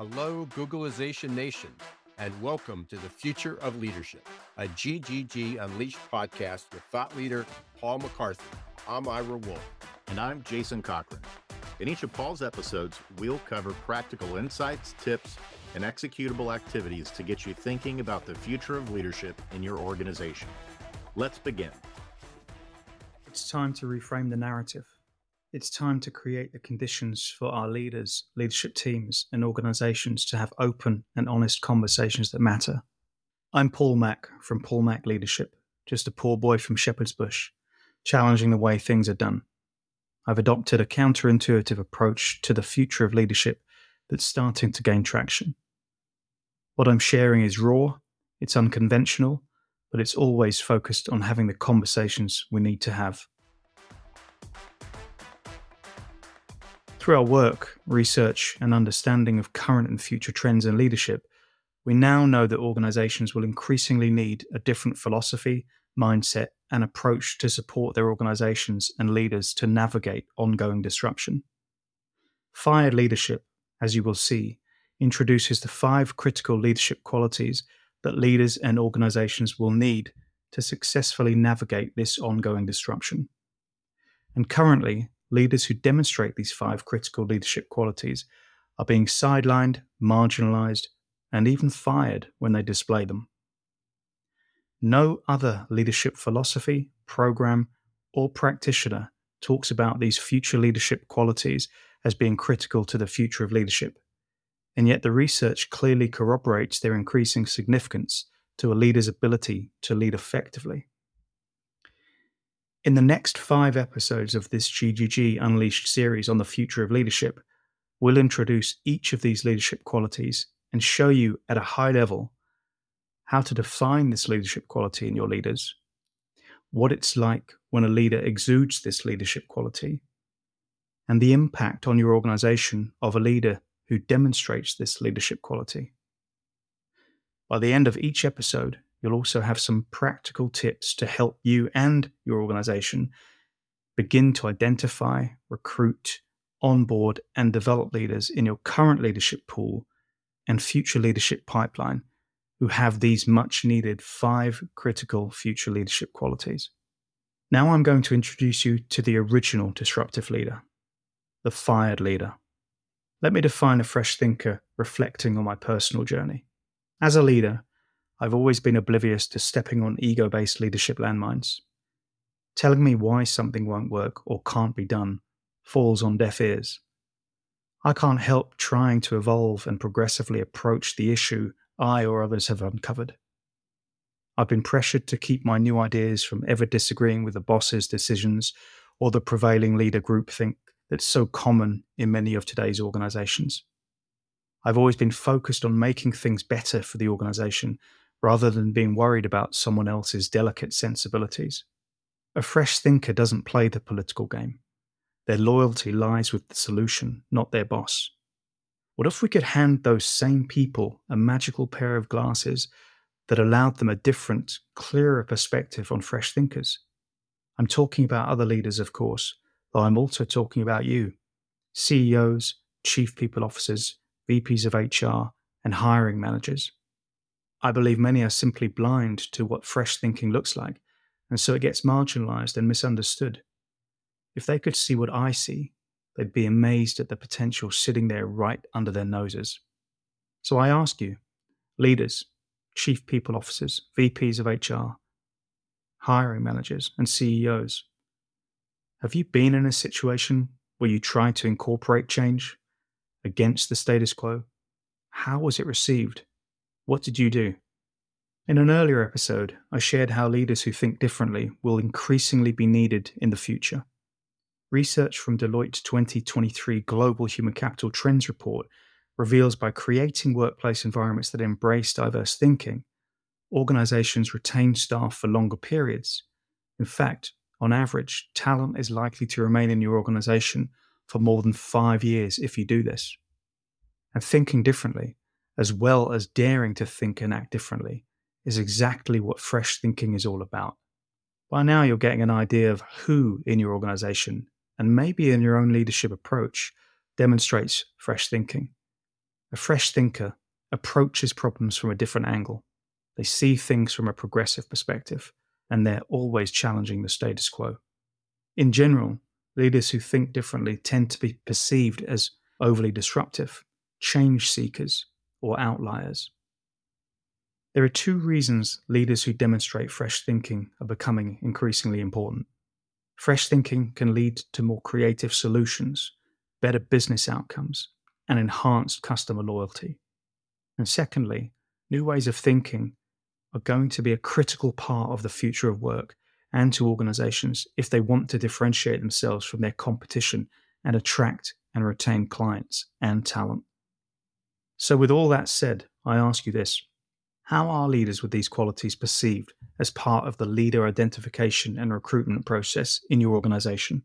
Hello, Googleization Nation, and welcome to the Future of Leadership, a GGG Unleashed podcast with thought leader Paul McCarthy. I'm Ira Wolf. And I'm Jason Cochran. In each of Paul's episodes, we'll cover practical insights, tips, and executable activities to get you thinking about the future of leadership in your organization. Let's begin. It's time to reframe the narrative. It's time to create the conditions for our leaders, leadership teams, and organizations to have open and honest conversations that matter. I'm Paul Mack from Paul Mack Leadership, just a poor boy from Shepherd's Bush, challenging the way things are done. I've adopted a counterintuitive approach to the future of leadership that's starting to gain traction. What I'm sharing is raw, it's unconventional, but it's always focused on having the conversations we need to have. Through our work, research, and understanding of current and future trends in leadership, we now know that organizations will increasingly need a different philosophy, mindset, and approach to support their organizations and leaders to navigate ongoing disruption. Fired Leadership, as you will see, introduces the 5 critical leadership qualities that leaders and organizations will need to successfully navigate this ongoing disruption. And currently, leaders who demonstrate these 5 critical leadership qualities are being sidelined, marginalized, and even fired when they display them. No other leadership philosophy, program, or practitioner talks about these future leadership qualities as being critical to the future of leadership. And yet the research clearly corroborates their increasing significance to a leader's ability to lead effectively. In the next 5 episodes of this GGG Unleashed series on the future of leadership, we'll introduce each of these leadership qualities and show you at a high level how to define this leadership quality in your leaders, what it's like when a leader exudes this leadership quality, and the impact on your organization of a leader who demonstrates this leadership quality. By the end of each episode, you'll also have some practical tips to help you and your organization begin to identify, recruit, onboard, and develop leaders in your current leadership pool and future leadership pipeline who have these much-needed 5 critical future leadership qualities. Now I'm going to introduce you to the original disruptive leader, the fired leader. Let me define a fresh thinker reflecting on my personal journey. As a leader, I've always been oblivious to stepping on ego-based leadership landmines. Telling me why something won't work or can't be done falls on deaf ears. I can't help trying to evolve and progressively approach the issue I or others have uncovered. I've been pressured to keep my new ideas from ever disagreeing with the boss's decisions or the prevailing leader groupthink that's so common in many of today's organizations. I've always been focused on making things better for the organization rather than being worried about someone else's delicate sensibilities. A fresh thinker doesn't play the political game. Their loyalty lies with the solution, not their boss. What if we could hand those same people a magical pair of glasses that allowed them a different, clearer perspective on fresh thinkers? I'm talking about other leaders, of course, though I'm also talking about you, CEOs, chief people officers, VPs of HR, and hiring managers. I believe many are simply blind to what fresh thinking looks like, and so it gets marginalized and misunderstood. If they could see what I see, they'd be amazed at the potential sitting there right under their noses. So I ask you, leaders, chief people officers, VPs of HR, hiring managers, and CEOs, have you been in a situation where you tried to incorporate change against the status quo? How was it received? What did you do? In an earlier episode, I shared how leaders who think differently will increasingly be needed in the future. Research from Deloitte's 2023 Global Human Capital Trends Report reveals by creating workplace environments that embrace diverse thinking, organizations retain staff for longer periods. In fact, on average, talent is likely to remain in your organization for more than 5 years if you do this. And thinking differently, as well as daring to think and act differently, is exactly what fresh thinking is all about. By now, you're getting an idea of who in your organization, and maybe in your own leadership approach, demonstrates fresh thinking. A fresh thinker approaches problems from a different angle. They see things from a progressive perspective, and they're always challenging the status quo. In general, leaders who think differently tend to be perceived as overly disruptive, change seekers, or outliers. There are two reasons leaders who demonstrate fresh thinking are becoming increasingly important. Fresh thinking can lead to more creative solutions, better business outcomes, and enhanced customer loyalty. And secondly, new ways of thinking are going to be a critical part of the future of work and to organizations if they want to differentiate themselves from their competition and attract and retain clients and talent. So with all that said, I ask you this. How are leaders with these qualities perceived as part of the leader identification and recruitment process in your organization?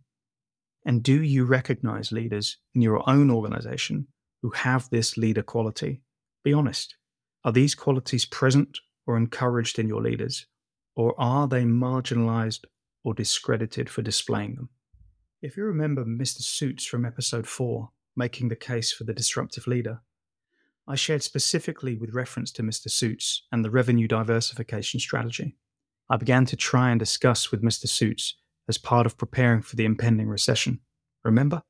And do you recognize leaders in your own organization who have this leader quality? Be honest. Are these qualities present or encouraged in your leaders, or are they marginalized or discredited for displaying them? If you remember Mr. Suits from episode 4, making the case for the disruptive leader, I shared specifically with reference to Mr. Suits and the revenue diversification strategy. I began to try and discuss with Mr. Suits as part of preparing for the impending recession. Remember?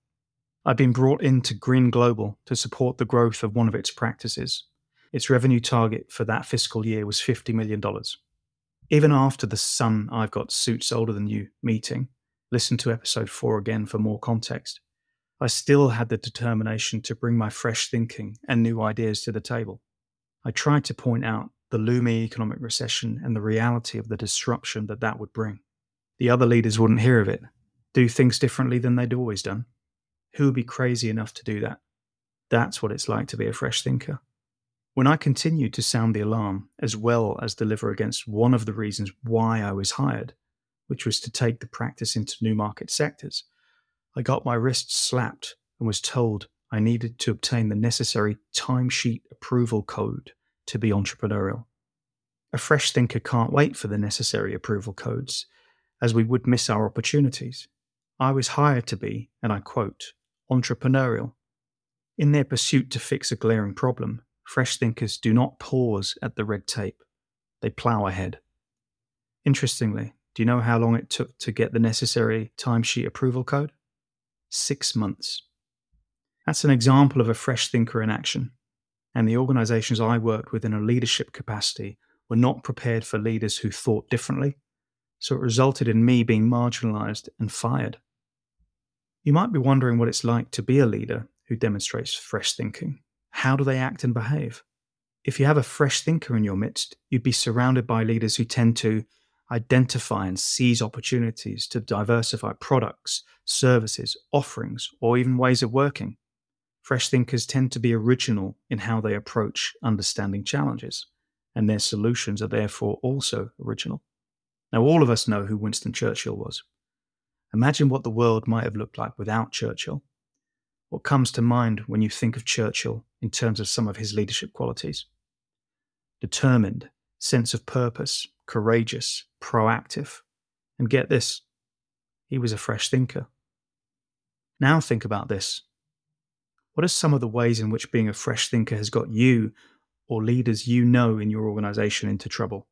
I'd been brought into Green Global to support the growth of one of its practices. Its revenue target for that fiscal year was $50 million. Even after the Son I've Got Suits Older Than You meeting, listen to episode 4 again for more context, I still had the determination to bring my fresh thinking and new ideas to the table. I tried to point out the looming economic recession and the reality of the disruption that would bring. The other leaders wouldn't hear of it, do things differently than they'd always done. Who would be crazy enough to do that? That's what it's like to be a fresh thinker. When I continued to sound the alarm, as well as deliver against one of the reasons why I was hired, which was to take the practice into new market sectors, I got my wrists slapped and was told I needed to obtain the necessary timesheet approval code to be entrepreneurial. A fresh thinker can't wait for the necessary approval codes, as we would miss our opportunities. I was hired to be, and I quote, entrepreneurial. In their pursuit to fix a glaring problem, fresh thinkers do not pause at the red tape. They plow ahead. Interestingly, do you know how long it took to get the necessary timesheet approval code? 6 months. That's an example of a fresh thinker in action. And the organizations I worked with in a leadership capacity were not prepared for leaders who thought differently. So it resulted in me being marginalized and fired. You might be wondering what it's like to be a leader who demonstrates fresh thinking. How do they act and behave? If you have a fresh thinker in your midst, you'd be surrounded by leaders who tend to identify and seize opportunities to diversify products, services, offerings, or even ways of working. Fresh thinkers tend to be original in how they approach understanding challenges, and their solutions are therefore also original. Now, all of us know who Winston Churchill was. Imagine what the world might have looked like without Churchill. What comes to mind when you think of Churchill in terms of some of his leadership qualities? Determined, sense of purpose, courageous, proactive. And get this, he was a fresh thinker. Now think about this. What are some of the ways in which being a fresh thinker has got you or leaders you know in your organization into trouble?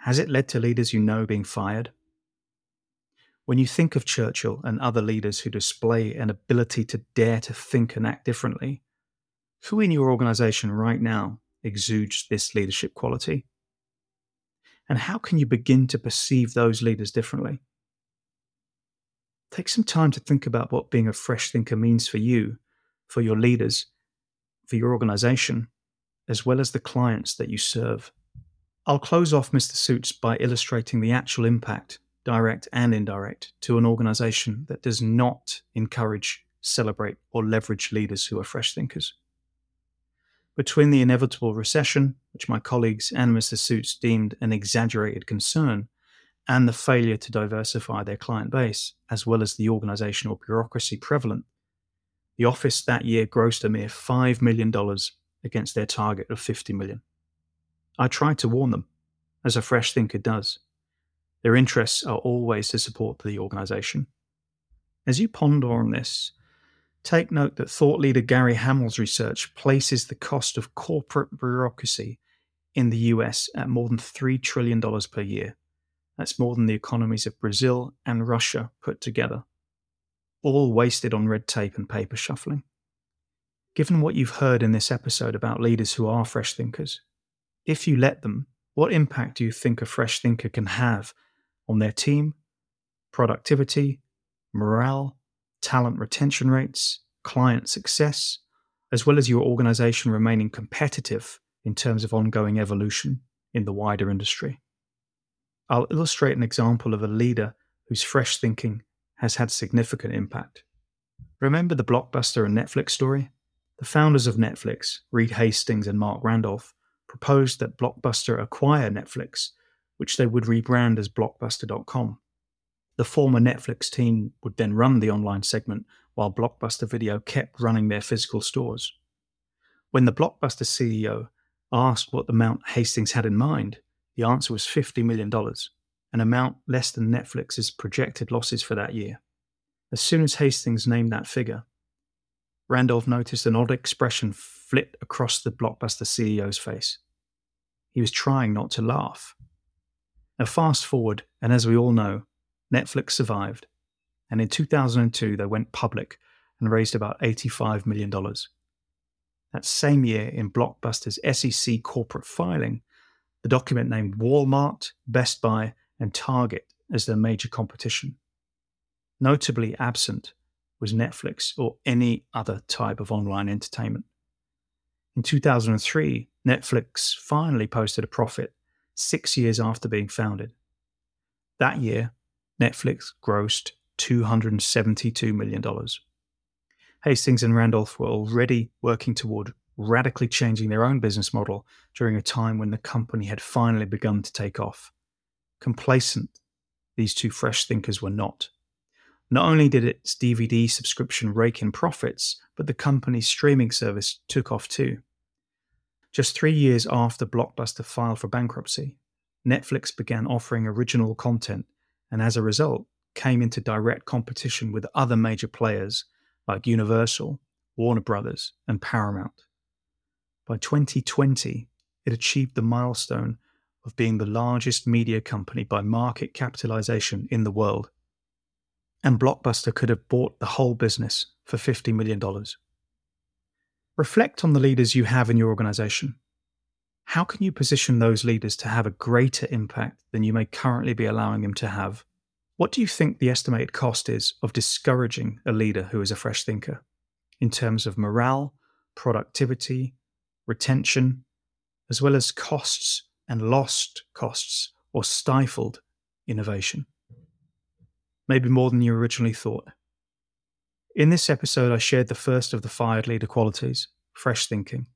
Has it led to leaders you know being fired? When you think of Churchill and other leaders who display an ability to dare to think and act differently, who in your organization right now exudes this leadership quality? And how can you begin to perceive those leaders differently? Take some time to think about what being a fresh thinker means for you, for your leaders, for your organization, as well as the clients that you serve. I'll close off Mr. Suits by illustrating the actual impact, direct and indirect, to an organization that does not encourage, celebrate, or leverage leaders who are fresh thinkers. Between the inevitable recession, which my colleagues and Mr. Suits deemed an exaggerated concern, and the failure to diversify their client base, as well as the organizational bureaucracy prevalent, the office that year grossed a mere $5 million against their target of $50 million. I tried to warn them, as a fresh thinker does. Their interests are always to support the organization. As you ponder on this, Take note that thought leader Gary Hamel's research places the cost of corporate bureaucracy in the US at more than $3 trillion per year. That's more than the economies of Brazil and Russia put together, all wasted on red tape and paper shuffling. Given what you've heard in this episode about leaders who are fresh thinkers, if you let them, what impact do you think a fresh thinker can have on their team, productivity, morale, talent retention rates, client success, as well as your organization remaining competitive in terms of ongoing evolution in the wider industry? I'll illustrate an example of a leader whose fresh thinking has had significant impact. Remember the Blockbuster and Netflix story? The founders of Netflix, Reed Hastings and Mark Randolph, proposed that Blockbuster acquire Netflix, which they would rebrand as Blockbuster.com. The former Netflix team would then run the online segment while Blockbuster Video kept running their physical stores. When the Blockbuster CEO asked what amount Hastings had in mind, the answer was $50 million, an amount less than Netflix's projected losses for that year. As soon as Hastings named that figure, Randolph noticed an odd expression flit across the Blockbuster CEO's face. He was trying not to laugh. Now fast forward, and as we all know, Netflix survived, and in 2002 they went public and raised about $85 million. That same year, in Blockbuster's SEC corporate filing, the document named Walmart, Best Buy, and Target as their major competition. Notably absent was Netflix or any other type of online entertainment. In 2003, Netflix finally posted a profit 6 years after being founded. That year, Netflix grossed $272 million. Hastings and Randolph were already working toward radically changing their own business model during a time when the company had finally begun to take off. Complacent, these two fresh thinkers were not. Not only did its DVD subscription rake in profits, but the company's streaming service took off too. Just 3 years after Blockbuster filed for bankruptcy, Netflix began offering original content and as a result came into direct competition with other major players like Universal, Warner Brothers, and Paramount. By 2020, it achieved the milestone of being the largest media company by market capitalization in the world. And Blockbuster could have bought the whole business for $50 million. Reflect on the leaders you have in your organization. How can you position those leaders to have a greater impact than you may currently be allowing them to have? What do you think the estimated cost is of discouraging a leader who is a fresh thinker in terms of morale, productivity, retention, as well as costs and lost costs or stifled innovation? Maybe more than you originally thought. In this episode, I shared the first of the fired leader qualities, fresh thinking.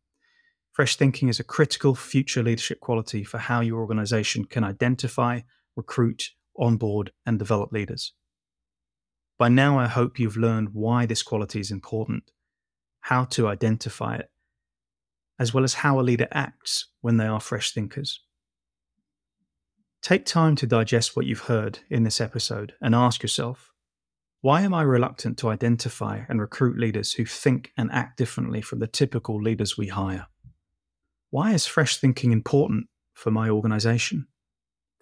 Fresh thinking is a critical future leadership quality for how your organization can identify, recruit, onboard, and develop leaders. By now, I hope you've learned why this quality is important, how to identify it, as well as how a leader acts when they are fresh thinkers. Take time to digest what you've heard in this episode and ask yourself, why am I reluctant to identify and recruit leaders who think and act differently from the typical leaders we hire? Why is fresh thinking important for my organization?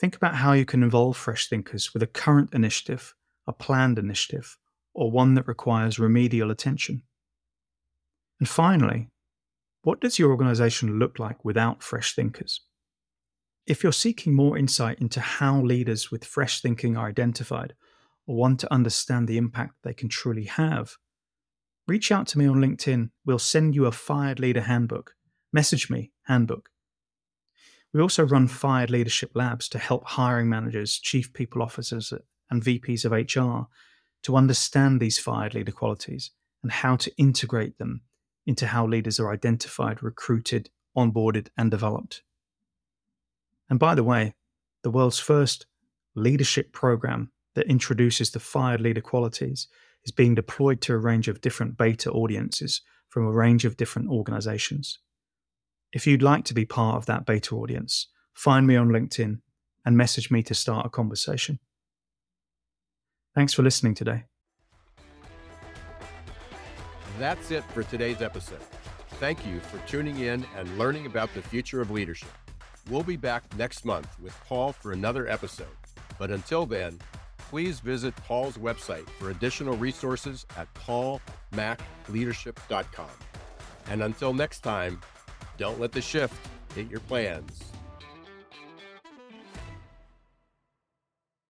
Think about how you can involve fresh thinkers with a current initiative, a planned initiative, or one that requires remedial attention. And finally, what does your organization look like without fresh thinkers? If you're seeking more insight into how leaders with fresh thinking are identified, or want to understand the impact they can truly have, reach out to me on LinkedIn. We'll send you a Fired Leader Handbook. Message me, Handbook. We also run Fired Leadership Labs to help hiring managers, chief people officers, and VPs of HR to understand these fired leader qualities and how to integrate them into how leaders are identified, recruited, onboarded, and developed. And by the way, the world's first leadership program that introduces the fired leader qualities is being deployed to a range of different beta audiences from a range of different organizations. If you'd like to be part of that beta audience, find me on LinkedIn and message me to start a conversation. Thanks for listening today. That's it for today's episode. Thank you for tuning in and learning about the future of leadership. We'll be back next month with Paul for another episode. But until then, please visit Paul's website for additional resources at paulmacleadership.com. And until next time, don't let the shift hit your plans.